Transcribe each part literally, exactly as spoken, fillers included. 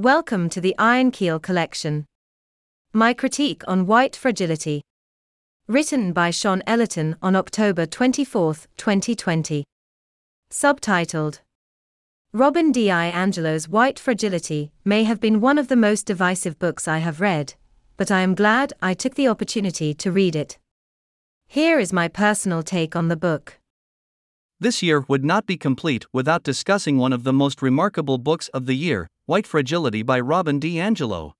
Welcome to the Iron Keel Collection. My Critique on White Fragility. Written by Shôn Ellerton on October twenty-fourth, twenty twenty. Subtitled, Robin DiAngelo's White Fragility may have been one of the most divisive books I have read, but I am glad I took the opportunity to read it. Here is my personal take on the book. This year would not be complete without discussing one of the most remarkable books of the year, White Fragility by Robin DiAngelo.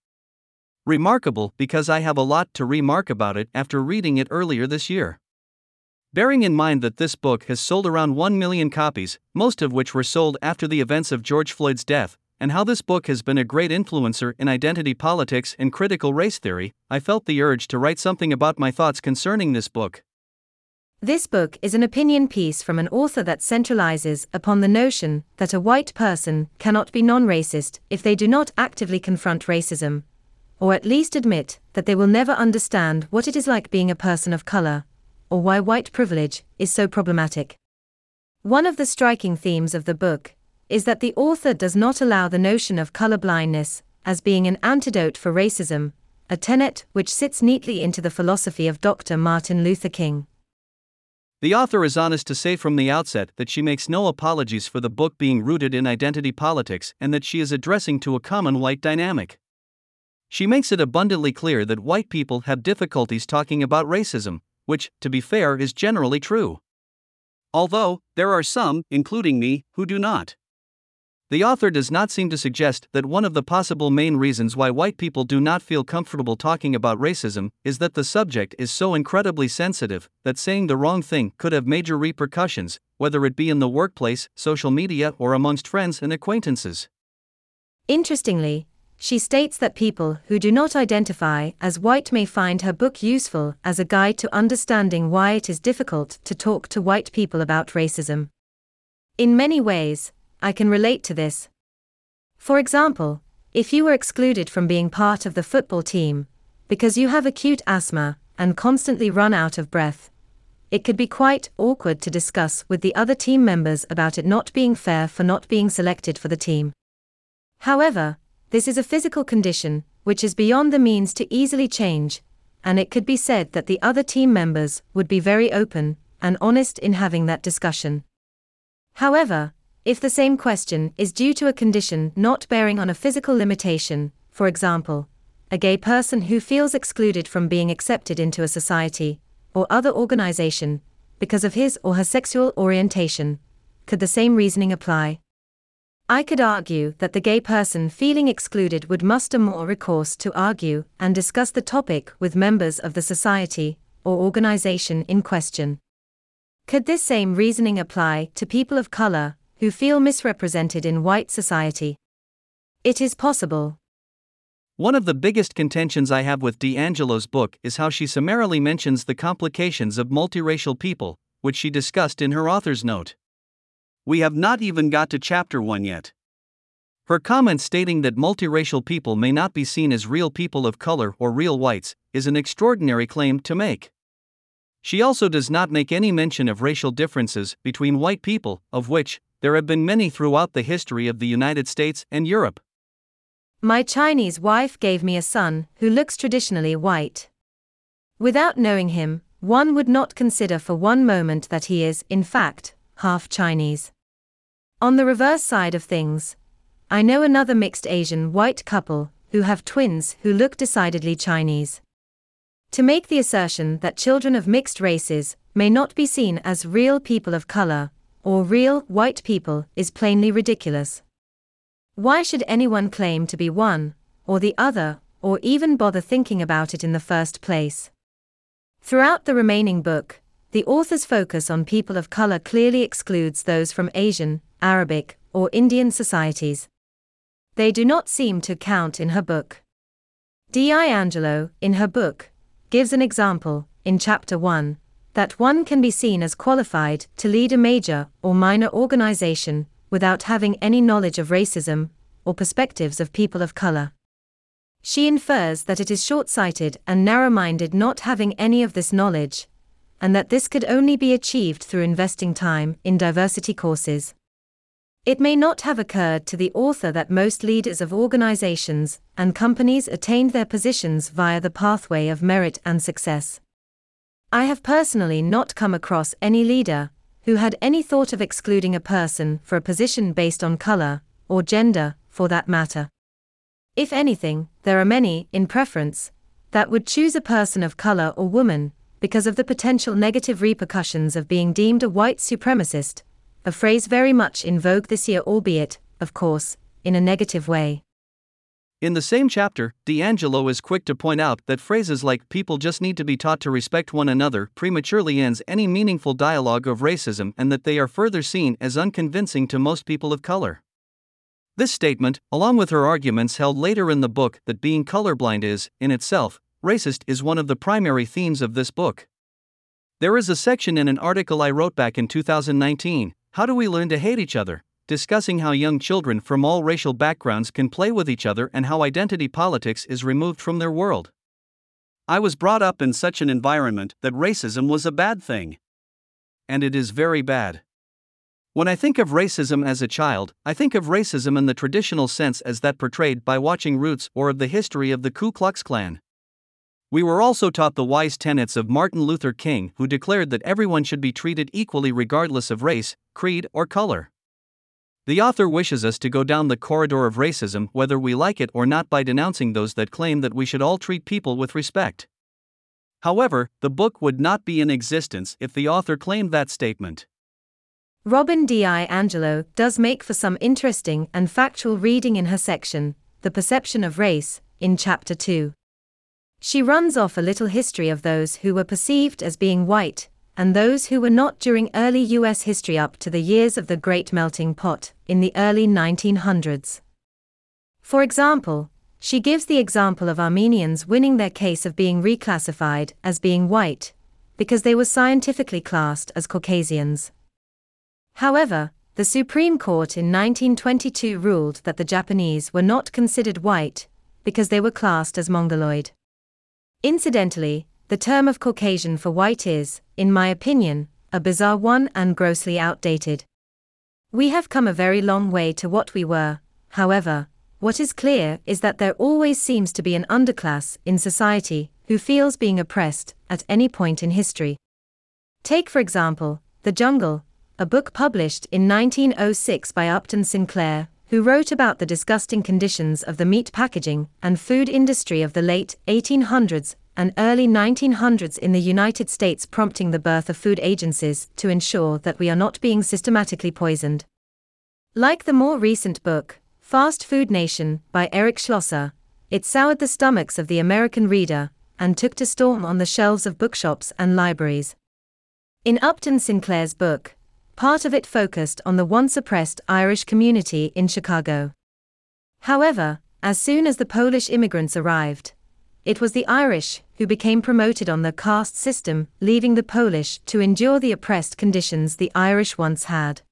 Remarkable because I have a lot to remark about it after reading it earlier this year. Bearing in mind that this book has sold around one million copies, most of which were sold after the events of George Floyd's death, and how this book has been a great influencer in identity politics and critical race theory, I felt the urge to write something about my thoughts concerning this book. This book is an opinion piece from an author that centralizes upon the notion that a white person cannot be non-racist if they do not actively confront racism, or at least admit that they will never understand what it is like being a person of color, or why white privilege is so problematic. One of the striking themes of the book is that the author does not allow the notion of colorblindness as being an antidote for racism, a tenet which sits neatly into the philosophy of Doctor Martin Luther King. The author is honest to say from the outset that she makes no apologies for the book being rooted in identity politics and that she is addressing to a common white dynamic. She makes it abundantly clear that white people have difficulties talking about racism, which, to be fair, is generally true. Although, there are some, including me, who do not. The author does not seem to suggest that one of the possible main reasons why white people do not feel comfortable talking about racism is that the subject is so incredibly sensitive that saying the wrong thing could have major repercussions, whether it be in the workplace, social media, or amongst friends and acquaintances. Interestingly, she states that people who do not identify as white may find her book useful as a guide to understanding why it is difficult to talk to white people about racism. In many ways, I can relate to this. For example, if you were excluded from being part of the football team because you have acute asthma and constantly run out of breath, it could be quite awkward to discuss with the other team members about it not being fair for not being selected for the team. However, this is a physical condition which is beyond the means to easily change, and it could be said that the other team members would be very open and honest in having that discussion. However, if the same question is due to a condition not bearing on a physical limitation, for example, a gay person who feels excluded from being accepted into a society or other organization because of his or her sexual orientation, could the same reasoning apply? I could argue that the gay person feeling excluded would muster more recourse to argue and discuss the topic with members of the society or organization in question. Could this same reasoning apply to people of color who feel misrepresented in white society? It is possible. One of the biggest contentions I have with DiAngelo's book is how she summarily mentions the complications of multiracial people, which she discussed in her author's note. We have not even got to chapter one yet. Her comment stating that multiracial people may not be seen as real people of color or real whites is an extraordinary claim to make. She also does not make any mention of racial differences between white people, of which there have been many throughout the history of the United States and Europe. My Chinese wife gave me a son who looks traditionally white. Without knowing him, one would not consider for one moment that he is, in fact, half Chinese. On the reverse side of things, I know another mixed Asian white couple who have twins who look decidedly Chinese. To make the assertion that children of mixed races may not be seen as real people of color or real white people is plainly ridiculous. Why should anyone claim to be one, or the other, or even bother thinking about it in the first place? Throughout the remaining book, the author's focus on people of color clearly excludes those from Asian, Arabic, or Indian societies. They do not seem to count in her book. DiAngelo, in her book, gives an example, in chapter one, that one can be seen as qualified to lead a major or minor organization without having any knowledge of racism or perspectives of people of color. She infers that it is short-sighted and narrow-minded not having any of this knowledge, and that this could only be achieved through investing time in diversity courses. It may not have occurred to the author that most leaders of organizations and companies attained their positions via the pathway of merit and success. I have personally not come across any leader who had any thought of excluding a person for a position based on color, or gender, for that matter. If anything, there are many, in preference, that would choose a person of color or woman, because of the potential negative repercussions of being deemed a white supremacist, a phrase very much in vogue this year, albeit, of course, in a negative way. In the same chapter, DiAngelo is quick to point out that phrases like "people just need to be taught to respect one another" prematurely ends any meaningful dialogue of racism, and that they are further seen as unconvincing to most people of color. This statement, along with her arguments held later in the book that being colorblind is, in itself, racist, is one of the primary themes of this book. There is a section in an article I wrote back in two thousand nineteen, "How Do We Learn to Hate Each Other?" discussing how young children from all racial backgrounds can play with each other and how identity politics is removed from their world. I was brought up in such an environment that racism was a bad thing. And it is very bad. When I think of racism as a child, I think of racism in the traditional sense as that portrayed by watching Roots or of the history of the Ku Klux Klan. We were also taught the wise tenets of Martin Luther King, who declared that everyone should be treated equally regardless of race, creed, or color. The author wishes us to go down the corridor of racism whether we like it or not by denouncing those that claim that we should all treat people with respect. However, the book would not be in existence if the author claimed that statement. Robin DiAngelo does make for some interesting and factual reading in her section, The Perception of Race, in Chapter two. She runs off a little history of those who were perceived as being white, and those who were not during early U S history up to the years of the Great Melting Pot, in the early nineteen hundreds. For example, she gives the example of Armenians winning their case of being reclassified as being white, because they were scientifically classed as Caucasians. However, the Supreme Court in nineteen twenty-two ruled that the Japanese were not considered white, because they were classed as Mongoloid. Incidentally, the term of Caucasian for white is, in my opinion, a bizarre one and grossly outdated. We have come a very long way to what we were, however. What is clear is that there always seems to be an underclass in society who feels being oppressed at any point in history. Take, for example, The Jungle, a book published in nineteen oh six by Upton Sinclair, who wrote about the disgusting conditions of the meat packaging and food industry of the late eighteen hundreds and early nineteen hundreds in the United States, prompting the birth of food agencies to ensure that we are not being systematically poisoned. Like the more recent book, Fast Food Nation, by Eric Schlosser, it soured the stomachs of the American reader and took to storm on the shelves of bookshops and libraries. In Upton Sinclair's book, part of it focused on the once-oppressed Irish community in Chicago. However, as soon as the Polish immigrants arrived, it was the Irish who became promoted on the caste system, leaving the Polish to endure the oppressed conditions the Irish once had.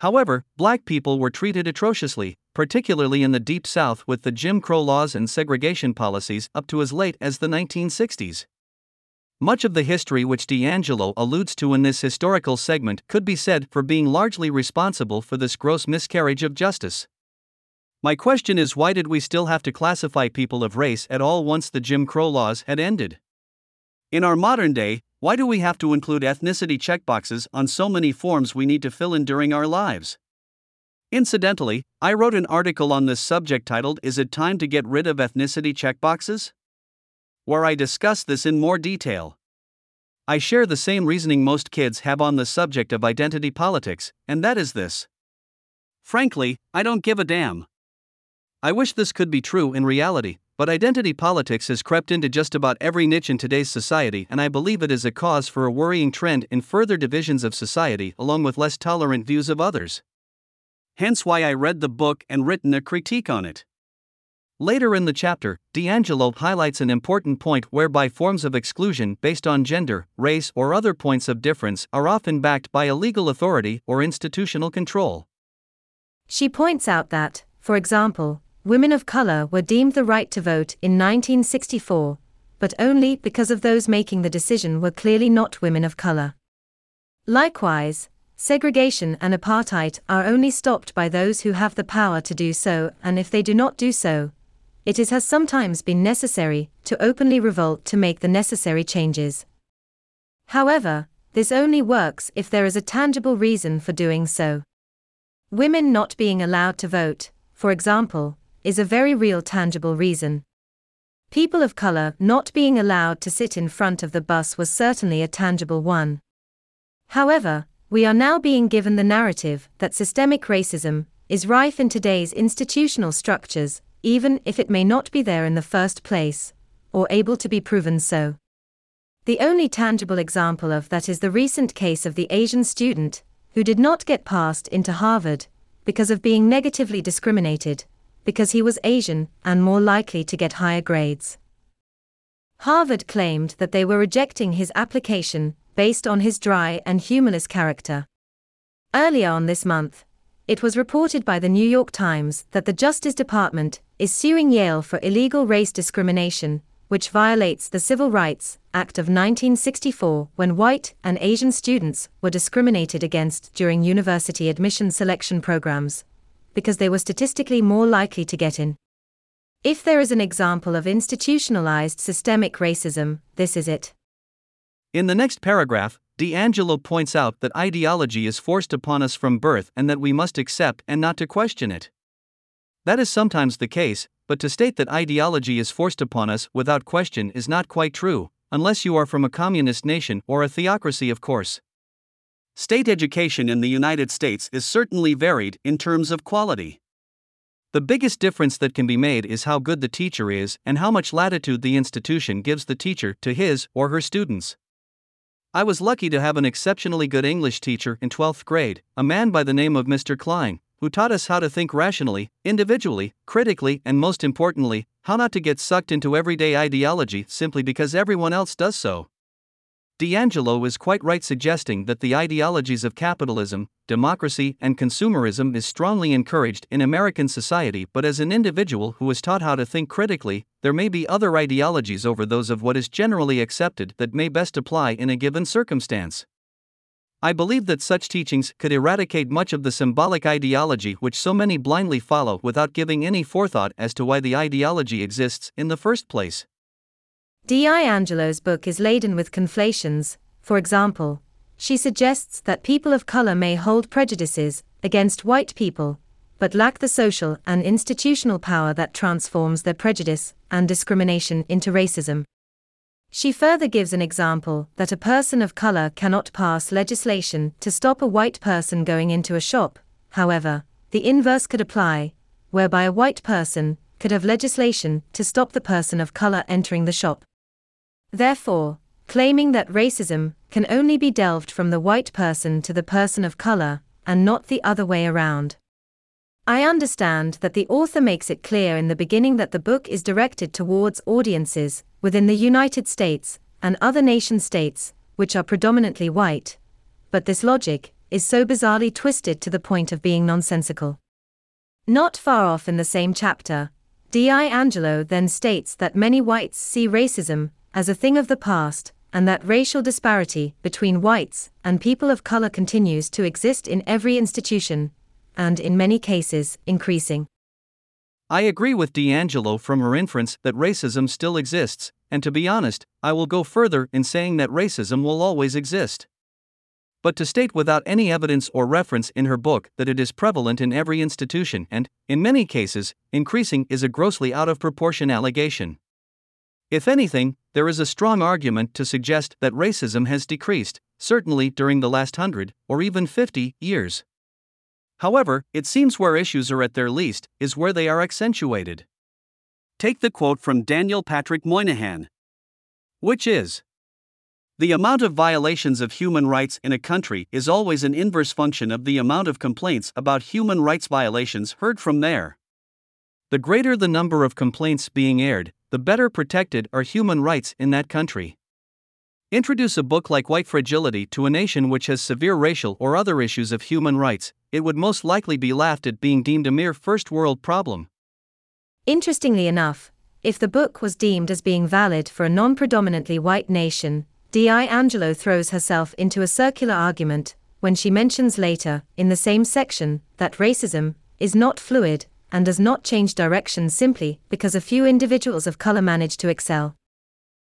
However, black people were treated atrociously, particularly in the Deep South, with the Jim Crow laws and segregation policies up to as late as the nineteen sixties. Much of the history which DiAngelo alludes to in this historical segment could be said for being largely responsible for this gross miscarriage of justice. My question is, why did we still have to classify people of race at all once the Jim Crow laws had ended? In our modern day, why do we have to include ethnicity checkboxes on so many forms we need to fill in during our lives? Incidentally, I wrote an article on this subject titled "Is It Time to Get Rid of Ethnicity Checkboxes?", where I discuss this in more detail. I share the same reasoning most kids have on the subject of identity politics, and that is this: frankly, I don't give a damn. I wish this could be true in reality, but identity politics has crept into just about every niche in today's society, and I believe it is a cause for a worrying trend in further divisions of society, along with less tolerant views of others. Hence why I read the book and written a critique on it. Later in the chapter, DiAngelo highlights an important point whereby forms of exclusion based on gender, race, or other points of difference are often backed by a legal authority or institutional control. She points out that, for example, women of color were deemed the right to vote in nineteen sixty-four, but only because of those making the decision were clearly not women of color. Likewise, Segregation and apartheid are only stopped by those who have the power to do so, and if they do not do so, it is, has sometimes been necessary to openly revolt to make the necessary changes. However, this only works if there is a tangible reason for doing so. Women not being allowed to vote, for example, is a very real tangible reason. People of color not being allowed to sit in front of the bus was certainly a tangible one. However, we are now being given the narrative that systemic racism is rife in today's institutional structures, even if it may not be there in the first place, or able to be proven so. The only tangible example of that is the recent case of the Asian student who did not get passed into Harvard because of being negatively discriminated, because he was Asian and more likely to get higher grades. Harvard claimed that they were rejecting his application based on his dry and humorless character. Earlier on this month, it was reported by the New York Times that the Justice Department is suing Yale for illegal race discrimination, which violates the Civil Rights Act of nineteen sixty-four when white and Asian students were discriminated against during university admission selection programs, because they were statistically more likely to get in. If there is an example of institutionalized systemic racism, this is it. In the next paragraph, DiAngelo points out that ideology is forced upon us from birth and that we must accept and not to question it. That is sometimes the case, but to state that ideology is forced upon us without question is not quite true, unless you are from a communist nation or a theocracy, of course. State education in the United States is certainly varied in terms of quality. The biggest difference that can be made is how good the teacher is and how much latitude the institution gives the teacher to his or her students. I was lucky to have an exceptionally good English teacher in twelfth grade, a man by the name of Mister Klein, who taught us how to think rationally, individually, critically, and most importantly, how not to get sucked into everyday ideology simply because everyone else does so. DiAngelo is quite right suggesting that the ideologies of capitalism, democracy, and consumerism is strongly encouraged in American society, but as an individual who is taught how to think critically, there may be other ideologies over those of what is generally accepted that may best apply in a given circumstance. I believe that such teachings could eradicate much of the symbolic ideology which so many blindly follow without giving any forethought as to why the ideology exists in the first place. DiAngelo's book is laden with conflations. For example, she suggests that people of color may hold prejudices against white people, but lack the social and institutional power that transforms their prejudice and discrimination into racism. She further gives an example that a person of color cannot pass legislation to stop a white person going into a shop. However, the inverse could apply, whereby a white person could have legislation to stop the person of color entering the shop. Therefore, claiming that racism can only be delved from the white person to the person of color, and not the other way around. I understand that the author makes it clear in the beginning that the book is directed towards audiences within the United States and other nation states, which are predominantly white, but this logic is so bizarrely twisted to the point of being nonsensical. Not far off in the same chapter, DiAngelo then states that many whites see racism as a thing of the past, and that racial disparity between whites and people of color continues to exist in every institution, and in many cases, increasing. I agree with DiAngelo from her inference that racism still exists, and to be honest, I will go further in saying that racism will always exist. But to state without any evidence or reference in her book that it is prevalent in every institution and, in many cases, increasing is a grossly out of proportion allegation. If anything, there is a strong argument to suggest that racism has decreased, certainly during the last hundred, or even fifty, years. However, it seems where issues are at their least is where they are accentuated. Take the quote from Daniel Patrick Moynihan, which is, "The amount of violations of human rights in a country is always an inverse function of the amount of complaints about human rights violations heard from there. The greater the number of complaints being aired, the better protected are human rights in that country. Introduce a book like White Fragility to a nation which has severe racial or other issues of human rights, it would most likely be laughed at being deemed a mere first-world problem." Interestingly enough, if the book was deemed as being valid for a non-predominantly white nation, DiAngelo throws herself into a circular argument, when she mentions later, in the same section, that racism is not fluid and does not change direction simply because a few individuals of color manage to excel.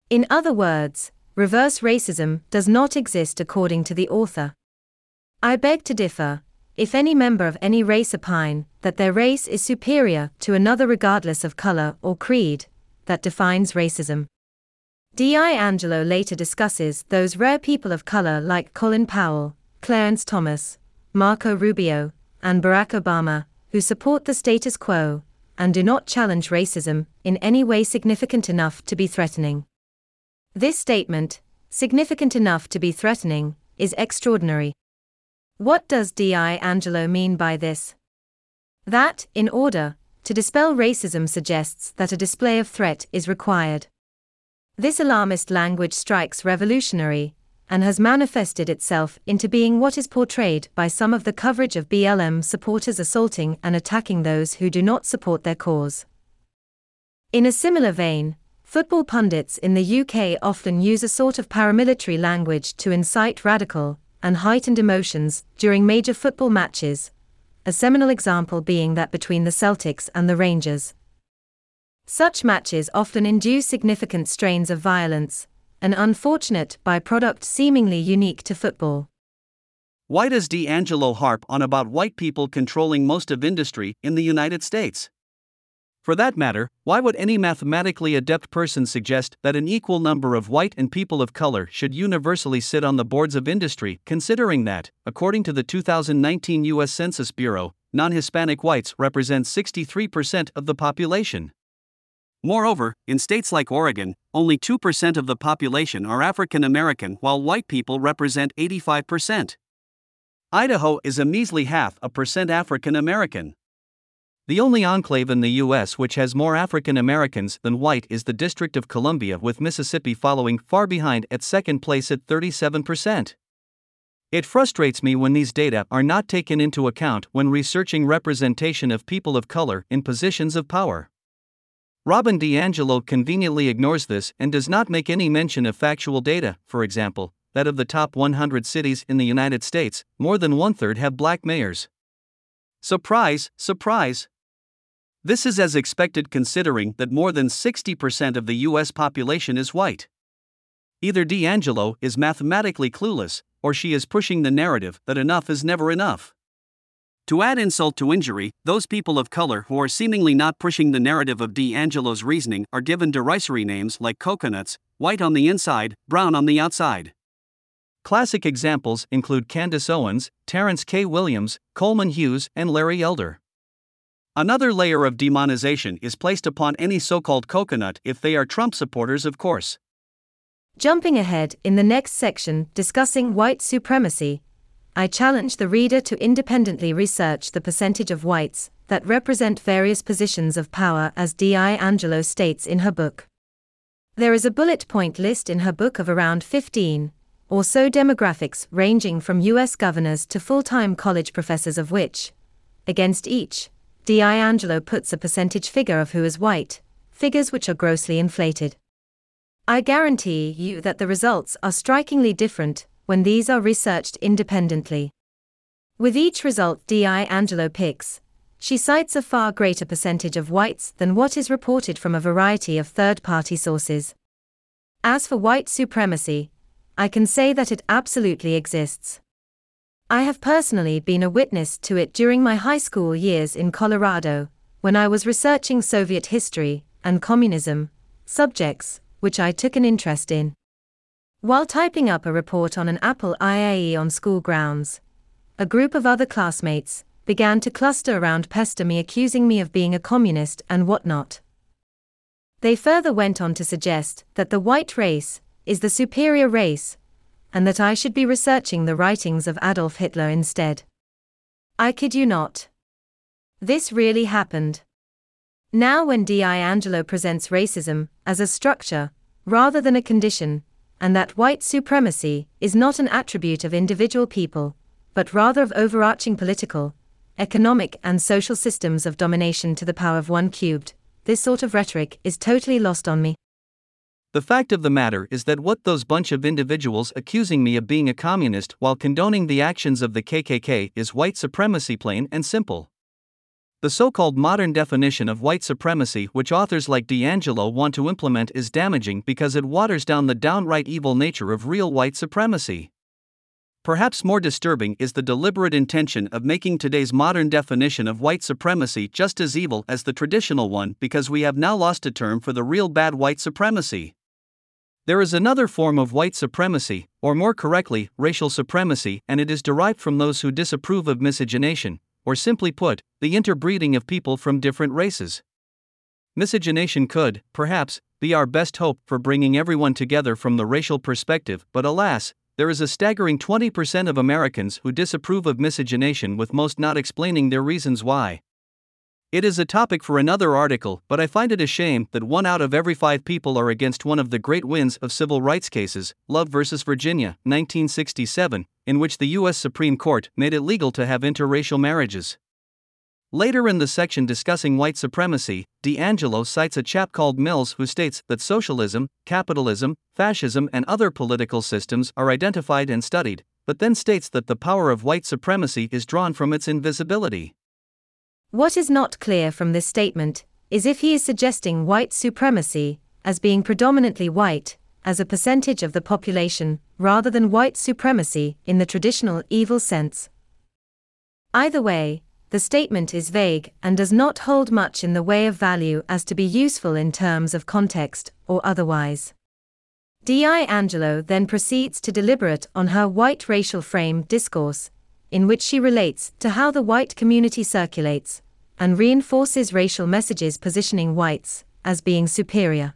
In other words, reverse racism does not exist according to the author. I beg to differ. If any member of any race opine that their race is superior to another regardless of color or creed, that defines racism. DiAngelo later discusses those rare people of color like Colin Powell, Clarence Thomas, Marco Rubio, and Barack Obama, who support the status quo and do not challenge racism in any way significant enough to be threatening. This statement, significant enough to be threatening, is extraordinary. What does DiAngelo mean by this? That, in order to dispel racism, suggests that a display of threat is required. This alarmist language strikes revolutionary and has manifested itself into being what is portrayed by some of the coverage of B L M supporters assaulting and attacking those who do not support their cause. In a similar vein, football pundits in the U K often use a sort of paramilitary language to incite radical and heightened emotions during major football matches, a seminal example being that between the Celtics and the Rangers. Such matches often induce significant strains of violence, an unfortunate byproduct seemingly unique to football. Why does DiAngelo harp on about white people controlling most of industry in the United States? For that matter, why would any mathematically adept person suggest that an equal number of white and people of color should universally sit on the boards of industry, considering that, according to the two thousand nineteen U S Census Bureau, non-Hispanic whites represent sixty-three percent of the population? Moreover, in states like Oregon, only two percent of the population are African American, while white people represent eighty-five percent. Idaho is a measly half a percent African American. The only enclave in the U S which has more African Americans than white is the District of Columbia, with Mississippi following far behind at second place at thirty-seven percent. It frustrates me when these data are not taken into account when researching representation of people of color in positions of power. Robin DiAngelo conveniently ignores this and does not make any mention of factual data, for example, that of the top one hundred cities in the United States, more than one-third have black mayors. Surprise, surprise! This is as expected, considering that more than sixty percent of the U S population is white. Either DiAngelo is mathematically clueless, or she is pushing the narrative that enough is never enough. To add insult to injury, those people of color who are seemingly not pushing the narrative of DiAngelo's reasoning are given derisory names like coconuts, white on the inside, brown on the outside. Classic examples include Candace Owens, Terence K. Williams, Coleman Hughes, and Larry Elder. Another layer of demonization is placed upon any so-called coconut if they are Trump supporters, of course. Jumping ahead in the next section discussing white supremacy, I challenge the reader to independently research the percentage of whites that represent various positions of power as DiAngelo states in her book. There is a bullet point list in her book of around fifteen or so demographics ranging from U S governors to full-time college professors, of which, against each, DiAngelo puts a percentage figure of who is white, figures which are grossly inflated. I guarantee you that the results are strikingly different when these are researched independently. With each result DiAngelo picks, she cites a far greater percentage of whites than what is reported from a variety of third-party sources. As for white supremacy, I can say that it absolutely exists. I have personally been a witness to it during my high school years in Colorado, when I was researching Soviet history and communism, subjects which I took an interest in. While typing up a report on an Apple I I E on school grounds, a group of other classmates began to cluster around, pester me, accusing me of being a communist and whatnot. They further went on to suggest that the white race is the superior race, and that I should be researching the writings of Adolf Hitler instead. I kid you not. This really happened. Now when DiAngelo presents racism as a structure, rather than a condition, and that white supremacy is not an attribute of individual people, but rather of overarching political, economic and social systems of domination to the power of one cubed, this sort of rhetoric is totally lost on me. The fact of the matter is that what those bunch of individuals accusing me of being a communist while condoning the actions of the K K K is white supremacy, plain and simple. The so-called modern definition of white supremacy which authors like DiAngelo want to implement is damaging because it waters down the downright evil nature of real white supremacy. Perhaps more disturbing is the deliberate intention of making today's modern definition of white supremacy just as evil as the traditional one, because we have now lost a term for the real bad white supremacy. There is another form of white supremacy, or more correctly, racial supremacy, and it is derived from those who disapprove of miscegenation, or simply put, the interbreeding of people from different races. Miscegenation could, perhaps, be our best hope for bringing everyone together from the racial perspective, but alas, there is a staggering twenty percent of Americans who disapprove of miscegenation, with most not explaining their reasons why. It is a topic for another article, but I find it a shame that one out of every five people are against one of the great wins of civil rights cases, Love versus Virginia, nineteen sixty-seven, in which the U S Supreme Court made it legal to have interracial marriages. Later in the section discussing white supremacy, DiAngelo cites a chap called Mills who states that socialism, capitalism, fascism and other political systems are identified and studied, but then states that the power of white supremacy is drawn from its invisibility. What is not clear from this statement is if he is suggesting white supremacy as being predominantly white, as a percentage of the population, rather than white supremacy in the traditional evil sense. Either way, the statement is vague and does not hold much in the way of value as to be useful in terms of context or otherwise. DiAngelo then proceeds to deliberate on her white racial frame discourse, in which she relates to how the white community circulates and reinforces racial messages positioning whites as being superior.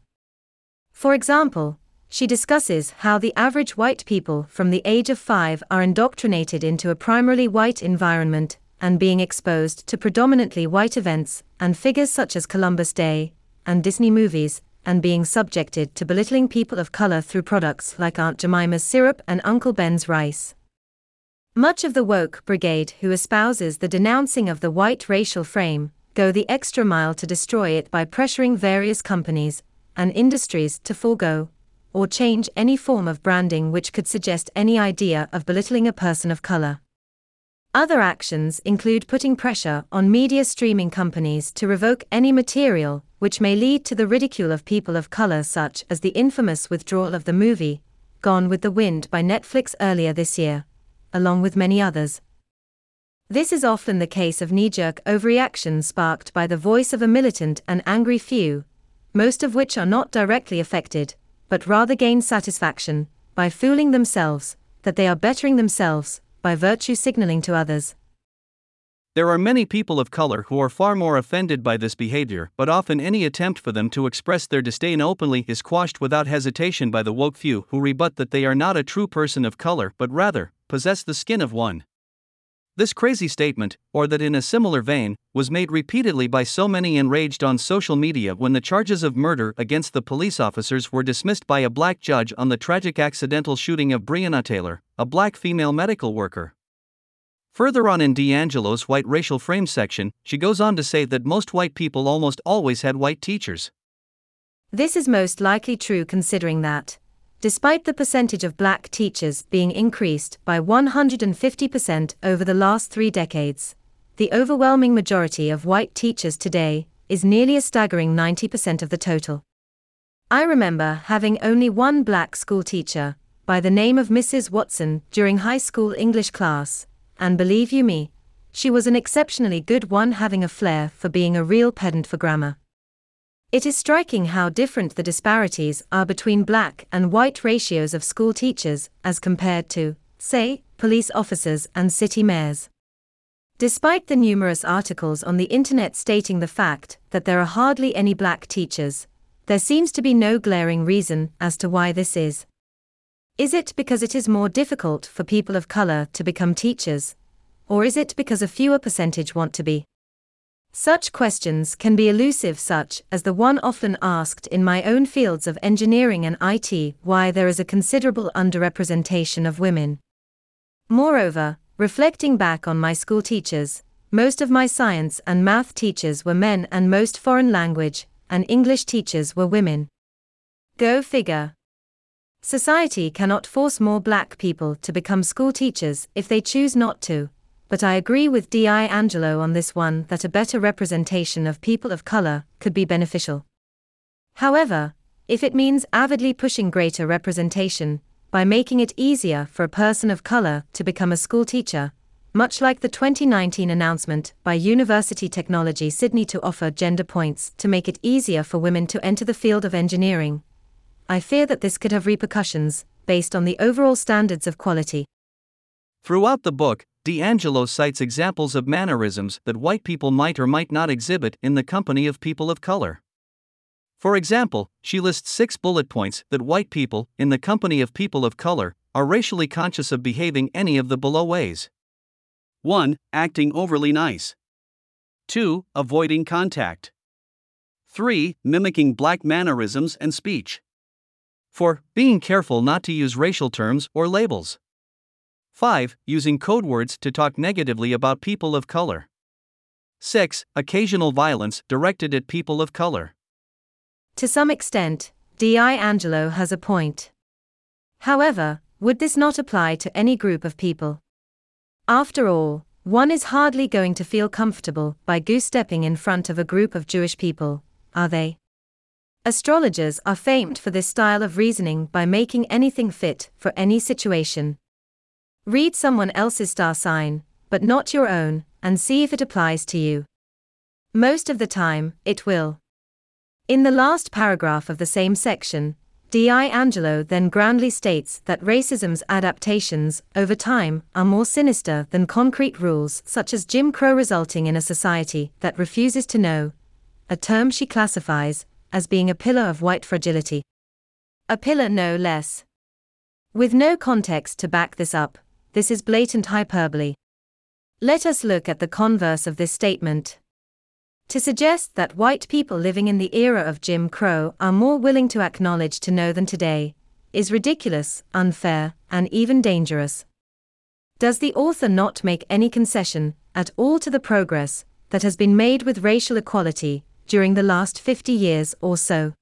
For example, she discusses how the average white people from the age of five are indoctrinated into a primarily white environment and being exposed to predominantly white events and figures such as Columbus Day and Disney movies, and being subjected to belittling people of color through products like Aunt Jemima's syrup and Uncle Ben's rice. Much of the woke brigade who espouses the denouncing of the white racial frame go the extra mile to destroy it by pressuring various companies and industries to forego or change any form of branding which could suggest any idea of belittling a person of color. Other actions include putting pressure on media streaming companies to revoke any material which may lead to the ridicule of people of color, such as the infamous withdrawal of the movie Gone with the Wind by Netflix earlier this year, along with many others. This is often the case of knee-jerk overreaction sparked by the voice of a militant and angry few, most of which are not directly affected, but rather gain satisfaction by fooling themselves that they are bettering themselves by virtue signaling to others. There are many people of color who are far more offended by this behavior, but often any attempt for them to express their disdain openly is quashed without hesitation by the woke few, who rebut that they are not a true person of color but rather possess the skin of one. This crazy statement, or that in a similar vein, was made repeatedly by so many enraged on social media when the charges of murder against the police officers were dismissed by a black judge on the tragic accidental shooting of Breonna Taylor, a black female medical worker. Further on in DiAngelo's white racial frame section, she goes on to say that most white people almost always had white teachers. This is most likely true, considering that, despite the percentage of black teachers being increased by one hundred fifty percent over the last three decades, the overwhelming majority of white teachers today is nearly a staggering ninety percent of the total. I remember having only one black school teacher, by the name of Missus Watson, during high school English class, and believe you me, she was an exceptionally good one, having a flair for being a real pedant for grammar. It is striking how different the disparities are between black and white ratios of school teachers as compared to, say, police officers and city mayors. Despite the numerous articles on the internet stating the fact that there are hardly any black teachers, there seems to be no glaring reason as to why this is. Is it because it is more difficult for people of color to become teachers, or is it because a fewer percentage want to be? Such questions can be elusive, such as the one often asked in my own fields of engineering and I T, why there is a considerable underrepresentation of women. Moreover, reflecting back on my school teachers, most of my science and math teachers were men, and most foreign language and English teachers were women. Go figure. Society cannot force more black people to become school teachers if they choose not to, but I agree with DiAngelo on this one that a better representation of people of color could be beneficial. However, if it means avidly pushing greater representation by making it easier for a person of color to become a school teacher, much like the twenty nineteen announcement by University Technology Sydney to offer gender points to make it easier for women to enter the field of engineering, I fear that this could have repercussions based on the overall standards of quality. Throughout the book, DiAngelo cites examples of mannerisms that white people might or might not exhibit in the company of people of color. For example, she lists six bullet points that white people, in the company of people of color, are racially conscious of behaving any of the below ways. one. Acting overly nice. two. Avoiding contact. three. Mimicking black mannerisms and speech. four. Being careful not to use racial terms or labels. five. Using code words to talk negatively about people of color. six. Occasional violence directed at people of color. To some extent, DiAngelo has a point. However, would this not apply to any group of people? After all, one is hardly going to feel comfortable by goose-stepping in front of a group of Jewish people, are they? Astrologers are famed for this style of reasoning by making anything fit for any situation. Read someone else's star sign, but not your own, and see if it applies to you. Most of the time, it will. In the last paragraph of the same section, DiAngelo then grandly states that racism's adaptations over time are more sinister than concrete rules such as Jim Crow, resulting in a society that refuses to know, a term she classifies as being a pillar of white fragility. A pillar no less. With no context to back this up, this is blatant hyperbole. Let us look at the converse of this statement. To suggest that white people living in the era of Jim Crow are more willing to acknowledge to know than today, is ridiculous, unfair, and even dangerous. Does the author not make any concession at all to the progress that has been made with racial equality during the last fifty years or so?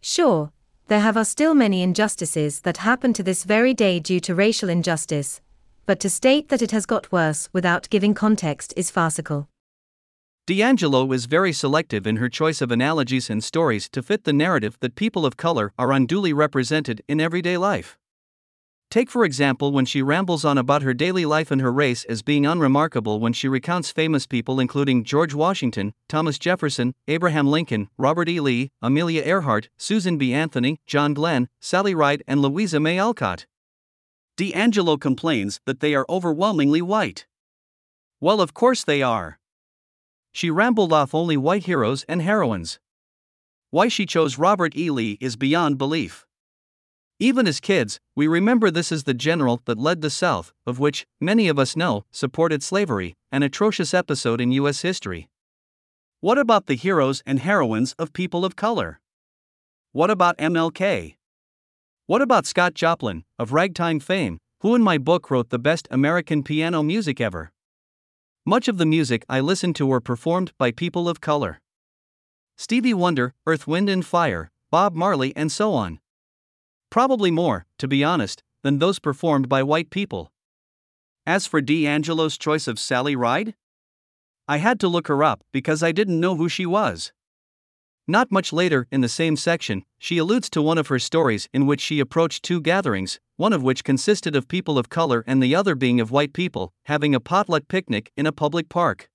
Sure, there have are still many injustices that happen to this very day due to racial injustice, but to state that it has got worse without giving context is farcical. DiAngelo is very selective in her choice of analogies and stories to fit the narrative that people of color are unduly represented in everyday life. Take for example when she rambles on about her daily life and her race as being unremarkable when she recounts famous people including George Washington, Thomas Jefferson, Abraham Lincoln, Robert E. Lee, Amelia Earhart, Susan B. Anthony, John Glenn, Sally Ride, and Louisa May Alcott. DiAngelo complains that they are overwhelmingly white. Well, of course they are. She rambled off only white heroes and heroines. Why she chose Robert E. Lee is beyond belief. Even as kids, we remember this is the general that led the South, of which, many of us know, supported slavery, an atrocious episode in U S history. What about the heroes and heroines of people of color? What about M L K? What about Scott Joplin, of ragtime fame, who in my book wrote the best American piano music ever? Much of the music I listened to were performed by people of color. Stevie Wonder, Earth, Wind and Fire, Bob Marley, and so on. Probably more, to be honest, than those performed by white people. As for DiAngelo's choice of Sally Ride, I had to look her up because I didn't know who she was. Not much later in the same section, she alludes to one of her stories in which she approached two gatherings, one of which consisted of people of color and the other being of white people, having a potluck picnic in a public park.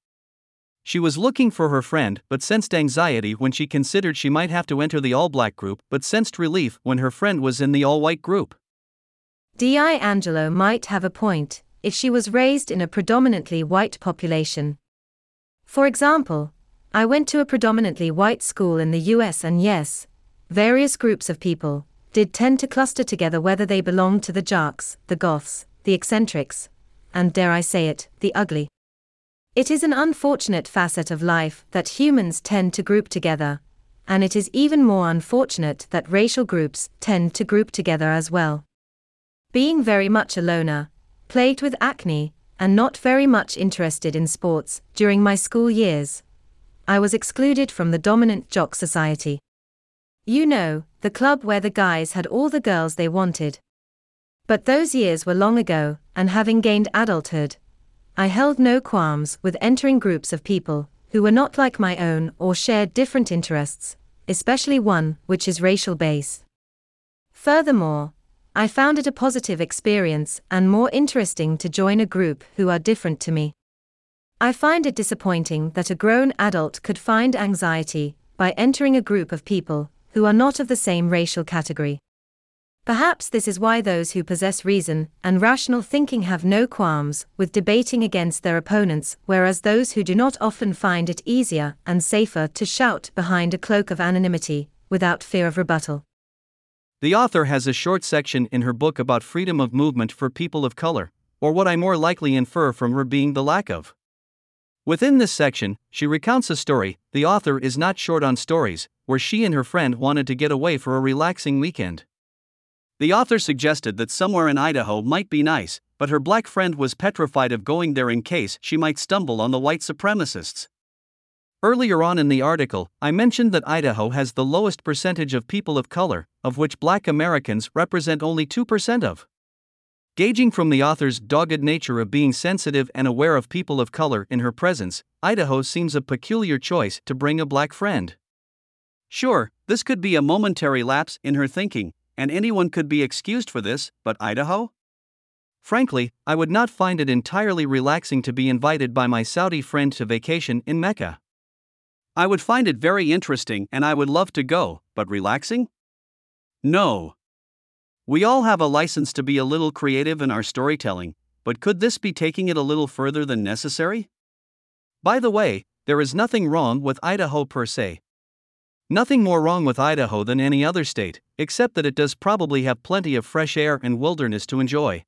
She was looking for her friend but sensed anxiety when she considered she might have to enter the all-black group but sensed relief when her friend was in the all-white group. DiAngelo might have a point if she was raised in a predominantly white population. For example, I went to a predominantly white school in the U S and yes, various groups of people did tend to cluster together, whether they belonged to the jocks, the goths, the eccentrics, and dare I say it, the ugly. It is an unfortunate facet of life that humans tend to group together, and it is even more unfortunate that racial groups tend to group together as well. Being very much a loner, plagued with acne, and not very much interested in sports during my school years, I was excluded from the dominant jock society. You know, the club where the guys had all the girls they wanted. But those years were long ago, and having gained adulthood, I held no qualms with entering groups of people who were not like my own or shared different interests, especially one which is racial based. Furthermore, I found it a positive experience and more interesting to join a group who are different to me. I find it disappointing that a grown adult could find anxiety by entering a group of people who are not of the same racial category. Perhaps this is why those who possess reason and rational thinking have no qualms with debating against their opponents, whereas those who do not often find it easier and safer to shout behind a cloak of anonymity, without fear of rebuttal. The author has a short section in her book about freedom of movement for people of color, or what I more likely infer from her being the lack of. Within this section, she recounts a story. The author is not short on stories, where she and her friend wanted to get away for a relaxing weekend. The author suggested that somewhere in Idaho might be nice, but her black friend was petrified of going there in case she might stumble on the white supremacists. Earlier on in the article, I mentioned that Idaho has the lowest percentage of people of color, of which black Americans represent only two percent of. Gauging from the author's dogged nature of being sensitive and aware of people of color in her presence, Idaho seems a peculiar choice to bring a black friend. Sure, this could be a momentary lapse in her thinking, and anyone could be excused for this, but Idaho? Frankly, I would not find it entirely relaxing to be invited by my Saudi friend to vacation in Mecca. I would find it very interesting and I would love to go, but relaxing? No. We all have a license to be a little creative in our storytelling, but could this be taking it a little further than necessary? By the way, there is nothing wrong with Idaho per se. Nothing more wrong with Idaho than any other state, except that it does probably have plenty of fresh air and wilderness to enjoy.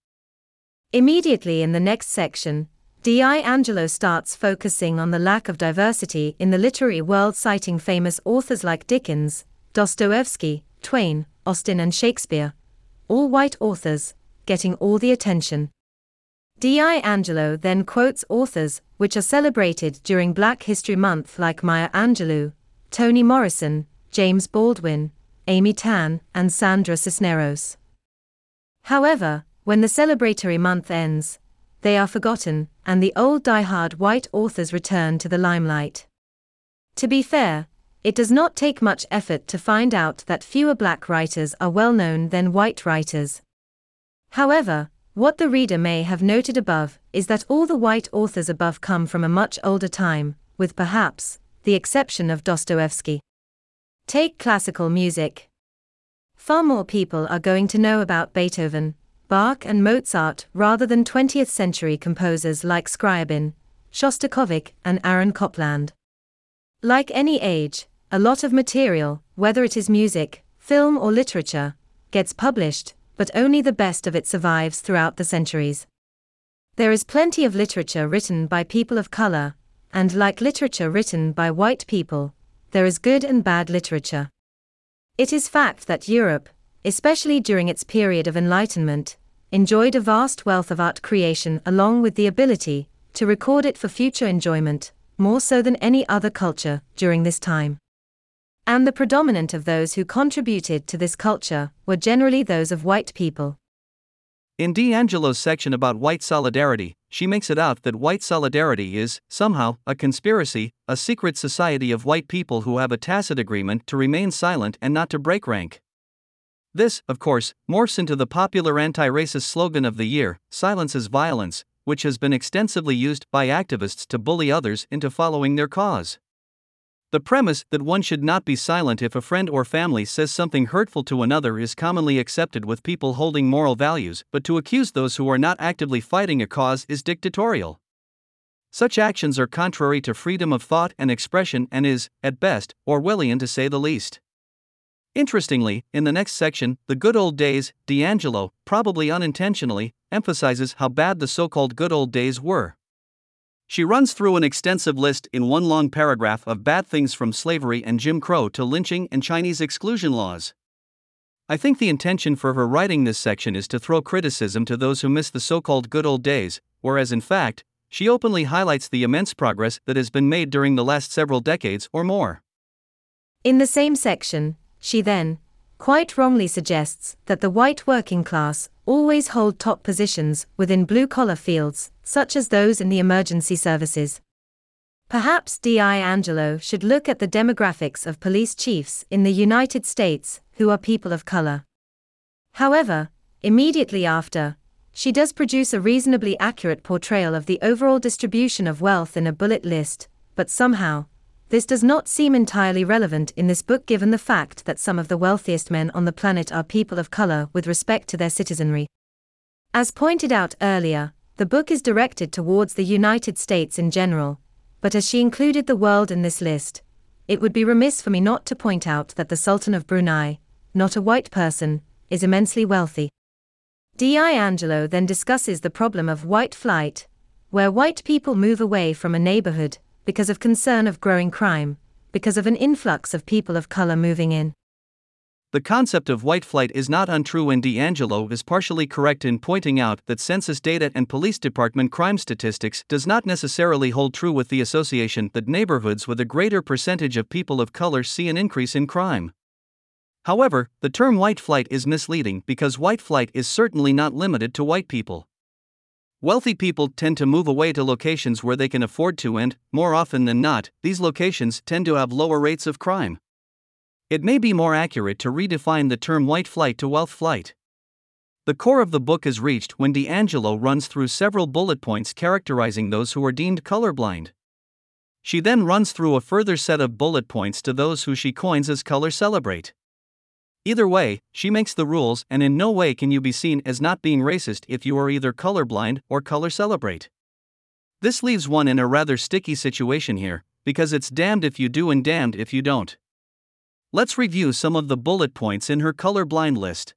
Immediately in the next section, DiAngelo starts focusing on the lack of diversity in the literary world, citing famous authors like Dickens, Dostoevsky, Twain, Austen and Shakespeare, all white authors, getting all the attention. DiAngelo then quotes authors which are celebrated during Black History Month like Maya Angelou, Toni Morrison, James Baldwin, Amy Tan, and Sandra Cisneros. However, when the celebratory month ends, they are forgotten, and the old diehard white authors return to the limelight. To be fair, it does not take much effort to find out that fewer black writers are well known than white writers. However, what the reader may have noted above is that all the white authors above come from a much older time, with perhaps the exception of Dostoevsky. Take classical music. Far more people are going to know about Beethoven, Bach and Mozart rather than twentieth century composers like Scriabin, Shostakovich and Aaron Copland. Like any age, a lot of material, whether it is music, film or literature, gets published, but only the best of it survives throughout the centuries. There is plenty of literature written by people of color, and like literature written by white people, there is good and bad literature. It is fact that Europe, especially during its period of Enlightenment, enjoyed a vast wealth of art creation along with the ability to record it for future enjoyment, more so than any other culture during this time. And the predominant of those who contributed to this culture were generally those of white people. In DiAngelo's section about white solidarity, she makes it out that white solidarity is, somehow, a conspiracy, a secret society of white people who have a tacit agreement to remain silent and not to break rank. This, of course, morphs into the popular anti-racist slogan of the year, "Silence is violence," which has been extensively used by activists to bully others into following their cause. The premise that one should not be silent if a friend or family says something hurtful to another is commonly accepted with people holding moral values, but to accuse those who are not actively fighting a cause is dictatorial. Such actions are contrary to freedom of thought and expression and is, at best, Orwellian to say the least. Interestingly, in the next section, The Good Old Days, DiAngelo, probably unintentionally, emphasizes how bad the so-called good old days were. She runs through an extensive list in one long paragraph of bad things from slavery and Jim Crow to lynching and Chinese exclusion laws. I think the intention for her writing this section is to throw criticism to those who miss the so-called good old days, whereas in fact, she openly highlights the immense progress that has been made during the last several decades or more. In the same section, She then, quite wrongly, suggests that the white working class always hold top positions within blue-collar fields, such as those in the emergency services. Perhaps DiAngelo should look at the demographics of police chiefs in the United States who are people of color. However, immediately after, she does produce a reasonably accurate portrayal of the overall distribution of wealth in a bullet list, but somehow, this does not seem entirely relevant in this book given the fact that some of the wealthiest men on the planet are people of color with respect to their citizenry. As pointed out earlier, the book is directed towards the United States in general, but as she included the world in this list, it would be remiss for me not to point out that the Sultan of Brunei, not a white person, is immensely wealthy. DiAngelo then discusses the problem of white flight, where white people move away from a neighborhood because of concern of growing crime, because of an influx of people of color moving in. The concept of white flight is not untrue, and DiAngelo is partially correct in pointing out that census data and police department crime statistics does not necessarily hold true with the association that neighborhoods with a greater percentage of people of color see an increase in crime. However, the term white flight is misleading because white flight is certainly not limited to white people. Wealthy people tend to move away to locations where they can afford to, and, more often than not, these locations tend to have lower rates of crime. It may be more accurate to redefine the term white flight to wealth flight. The core of the book is reached when DiAngelo runs through several bullet points characterizing those who are deemed colorblind. She then runs through a further set of bullet points to those who she coins as color celebrate. Either way, she makes the rules, and in no way can you be seen as not being racist if you are either colorblind or color celebrate. This leaves one in a rather sticky situation here, because it's damned if you do and damned if you don't. Let's review some of the bullet points in her colorblind list.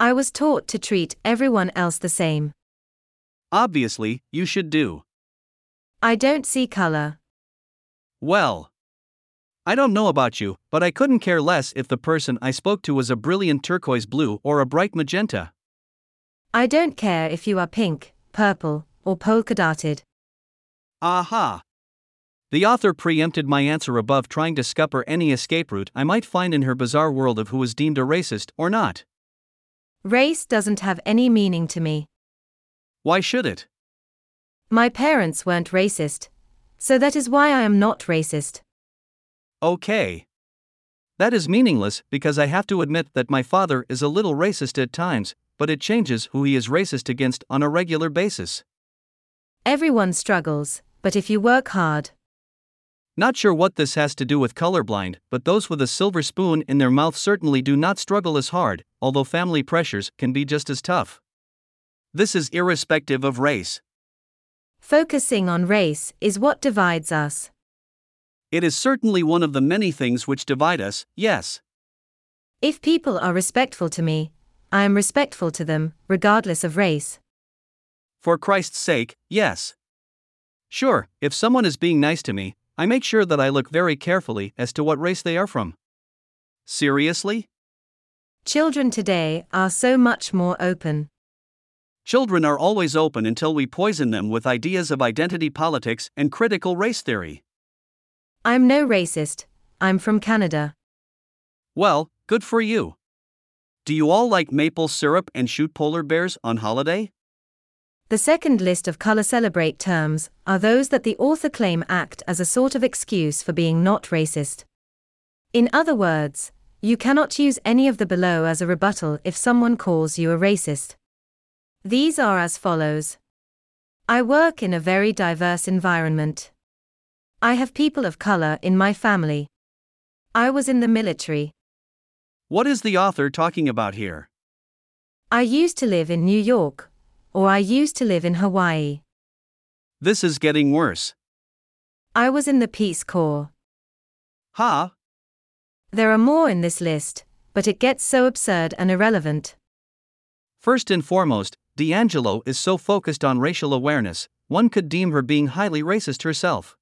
I was taught to treat everyone else the same. Obviously, you should do. I don't see color. Well, I don't know about you, but I couldn't care less if the person I spoke to was a brilliant turquoise blue or a bright magenta. I don't care if you are pink, purple, or polka-dotted. Aha! The author preempted my answer above, trying to scupper any escape route I might find in her bizarre world of who was deemed a racist or not. Race doesn't have any meaning to me. Why should it? My parents weren't racist, so that is why I am not racist. Okay. That is meaningless because I have to admit that my father is a little racist at times, but it changes who he is racist against on a regular basis. Everyone struggles, but if you work hard. Not sure what this has to do with colorblind, but those with a silver spoon in their mouth certainly do not struggle as hard, although family pressures can be just as tough. This is irrespective of race. Focusing on race is what divides us. It is certainly one of the many things which divide us, yes. If people are respectful to me, I am respectful to them, regardless of race. For Christ's sake, yes. Sure, if someone is being nice to me, I make sure that I look very carefully as to what race they are from. Seriously? Children today are so much more open. Children are always open until we poison them with ideas of identity politics and critical race theory. I'm no racist, I'm from Canada. Well, good for you. Do you all like maple syrup and shoot polar bears on holiday? The second list of color celebrate terms are those that the author claim act as a sort of excuse for being not racist. In other words, you cannot use any of the below as a rebuttal if someone calls you a racist. These are as follows. I work in a very diverse environment. I have people of color in my family. I was in the military. What is the author talking about here? I used to live in New York. Or I used to live in Hawaii. This is getting worse. I was in the Peace Corps. Ha! Huh? There are more in this list, but it gets so absurd and irrelevant. First and foremost, DiAngelo is so focused on racial awareness, one could deem her being highly racist herself.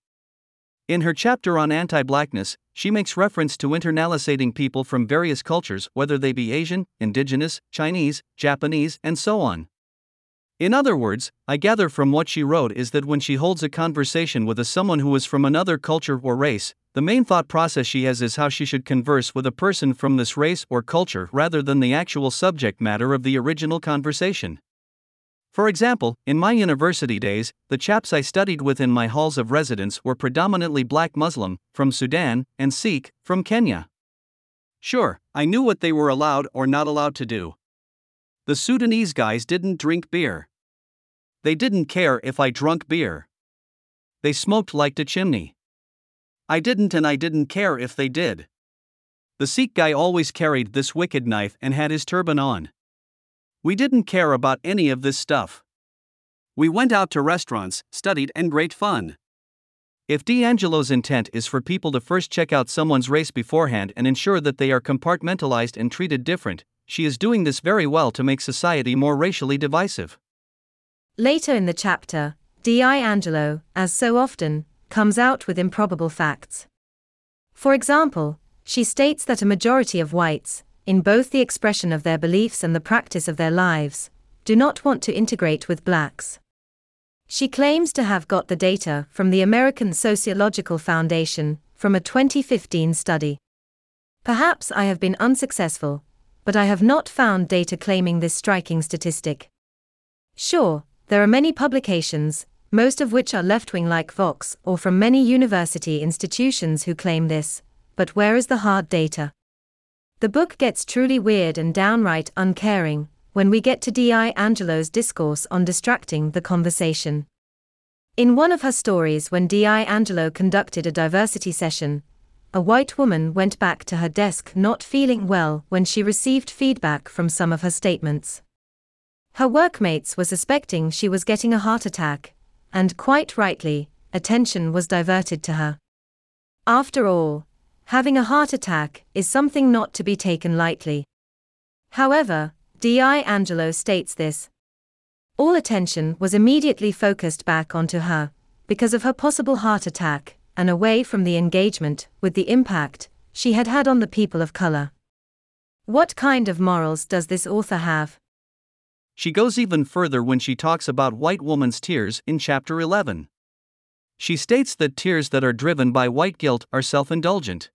In her chapter on anti-blackness, she makes reference to internalizating people from various cultures, whether they be Asian, indigenous, Chinese, Japanese, and so on. In other words, I gather from what she wrote is that when she holds a conversation with a someone who is from another culture or race, The main thought process she has is how she should converse with a person from this race or culture rather than the actual subject matter of the original conversation. For example, in my university days, the chaps I studied with in my halls of residence were predominantly black Muslim, from Sudan, and Sikh, from Kenya. Sure, I knew what they were allowed or not allowed to do. The Sudanese guys didn't drink beer. They didn't care if I drunk beer. They smoked like a chimney. I didn't, and I didn't care if they did. The Sikh guy always carried this wicked knife and had his turban on. We didn't care about any of this stuff. We went out to restaurants, studied, and great fun. If DiAngelo's intent is for people to first check out someone's race beforehand and ensure that they are compartmentalized and treated different, she is doing this very well to make society more racially divisive. Later in the chapter, DiAngelo, as so often, comes out with improbable facts. For example, she states that a majority of whites, in both the expression of their beliefs and the practice of their lives, do not want to integrate with blacks. She claims to have got the data from the American Sociological Foundation, from a twenty fifteen study. Perhaps I have been unsuccessful, but I have not found data claiming this striking statistic. Sure, there are many publications, most of which are left-wing like Vox or from many university institutions who claim this, but where is the hard data? The book gets truly weird and downright uncaring when we get to DiAngelo's discourse on distracting the conversation. In one of her stories, when DiAngelo conducted a diversity session, a white woman went back to her desk not feeling well when she received feedback from some of her statements. Her workmates were suspecting she was getting a heart attack, and quite rightly, attention was diverted to her. After all, having a heart attack is something not to be taken lightly. However, DiAngelo states this. All attention was immediately focused back onto her, because of her possible heart attack, and away from the engagement with the impact she had had on the people of color. What kind of morals does this author have? She goes even further when she talks about white woman's tears in chapter eleven. She states that tears that are driven by white guilt are self-indulgent.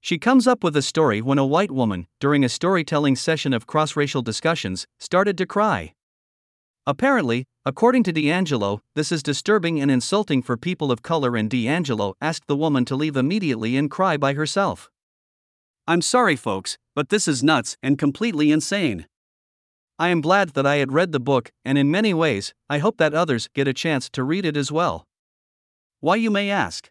She comes up with a story when a white woman, during a storytelling session of cross-racial discussions, started to cry. Apparently, according to DiAngelo, this is disturbing and insulting for people of color, and DiAngelo asked the woman to leave immediately and cry by herself. I'm sorry folks, but this is nuts and completely insane. I am glad that I had read the book, and in many ways, I hope that others get a chance to read it as well. Why, you may ask?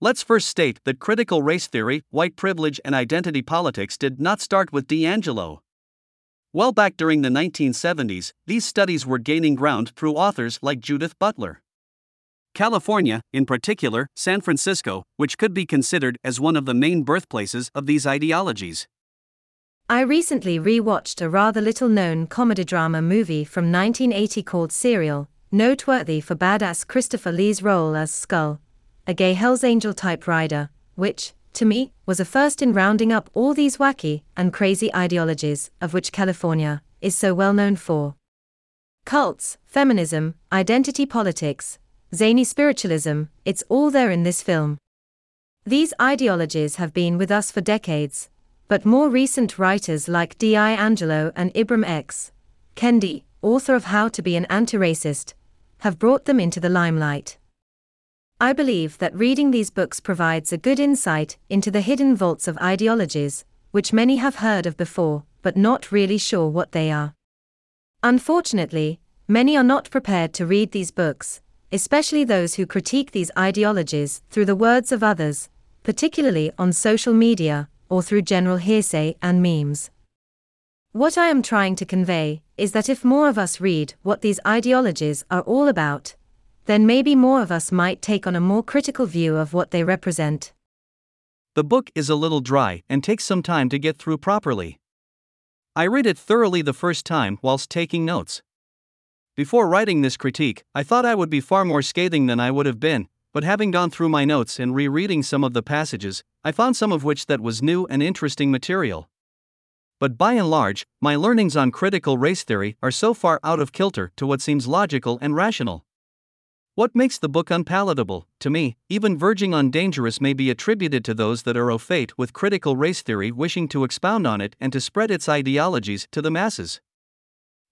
Let's first state that critical race theory, white privilege, and identity politics did not start with DiAngelo. Well back during the nineteen seventies, these studies were gaining ground through authors like Judith Butler. California, in particular, San Francisco, which could be considered as one of the main birthplaces of these ideologies. I recently re-watched a rather little-known comedy-drama movie from nineteen eighty called Serial, noteworthy for badass Christopher Lee's role as Skull, a gay Hells Angel typewriter, which, to me, was a first in rounding up all these wacky and crazy ideologies of which California is so well known for. Cults, feminism, identity politics, zany spiritualism, it's all there in this film. These ideologies have been with us for decades, but more recent writers like DiAngelo and Ibram X. Kendi, author of How to Be an Anti-Racist, have brought them into the limelight. I believe that reading these books provides a good insight into the hidden vaults of ideologies, which many have heard of before, but not really sure what they are. Unfortunately, many are not prepared to read these books, especially those who critique these ideologies through the words of others, particularly on social media, or through general hearsay and memes. What I am trying to convey is that if more of us read what these ideologies are all about, then maybe more of us might take on a more critical view of what they represent. The book is a little dry and takes some time to get through properly. I read it thoroughly the first time whilst taking notes. Before writing this critique, I thought I would be far more scathing than I would have been, but having gone through my notes and rereading some of the passages, I found some of which that was new and interesting material. But by and large, my learnings on critical race theory are so far out of kilter to what seems logical and rational. What makes the book unpalatable, to me, even verging on dangerous, may be attributed to those that are au fait with critical race theory wishing to expound on it and to spread its ideologies to the masses.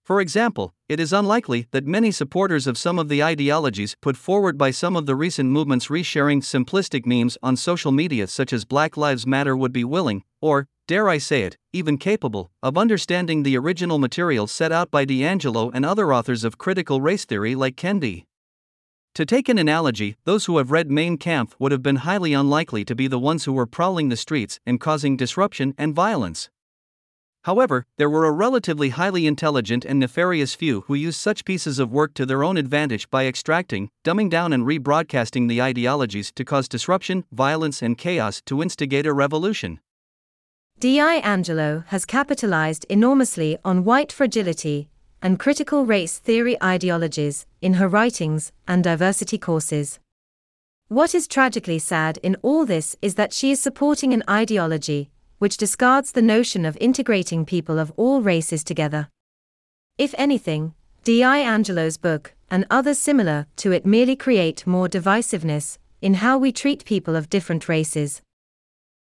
For example, it is unlikely that many supporters of some of the ideologies put forward by some of the recent movements resharing simplistic memes on social media such as Black Lives Matter would be willing, or, dare I say it, even capable, of understanding the original material set out by DiAngelo and other authors of critical race theory like Kendi. To take an analogy, those who have read Mein Kampf would have been highly unlikely to be the ones who were prowling the streets and causing disruption and violence. However, there were a relatively highly intelligent and nefarious few who used such pieces of work to their own advantage by extracting, dumbing down and rebroadcasting the ideologies to cause disruption, violence and chaos to instigate a revolution. DiAngelo has capitalized enormously on white fragility and critical race theory ideologies in her writings and diversity courses. What is tragically sad in all this is that she is supporting an ideology which discards the notion of integrating people of all races together. If anything, DiAngelo's book and others similar to it merely create more divisiveness in how we treat people of different races.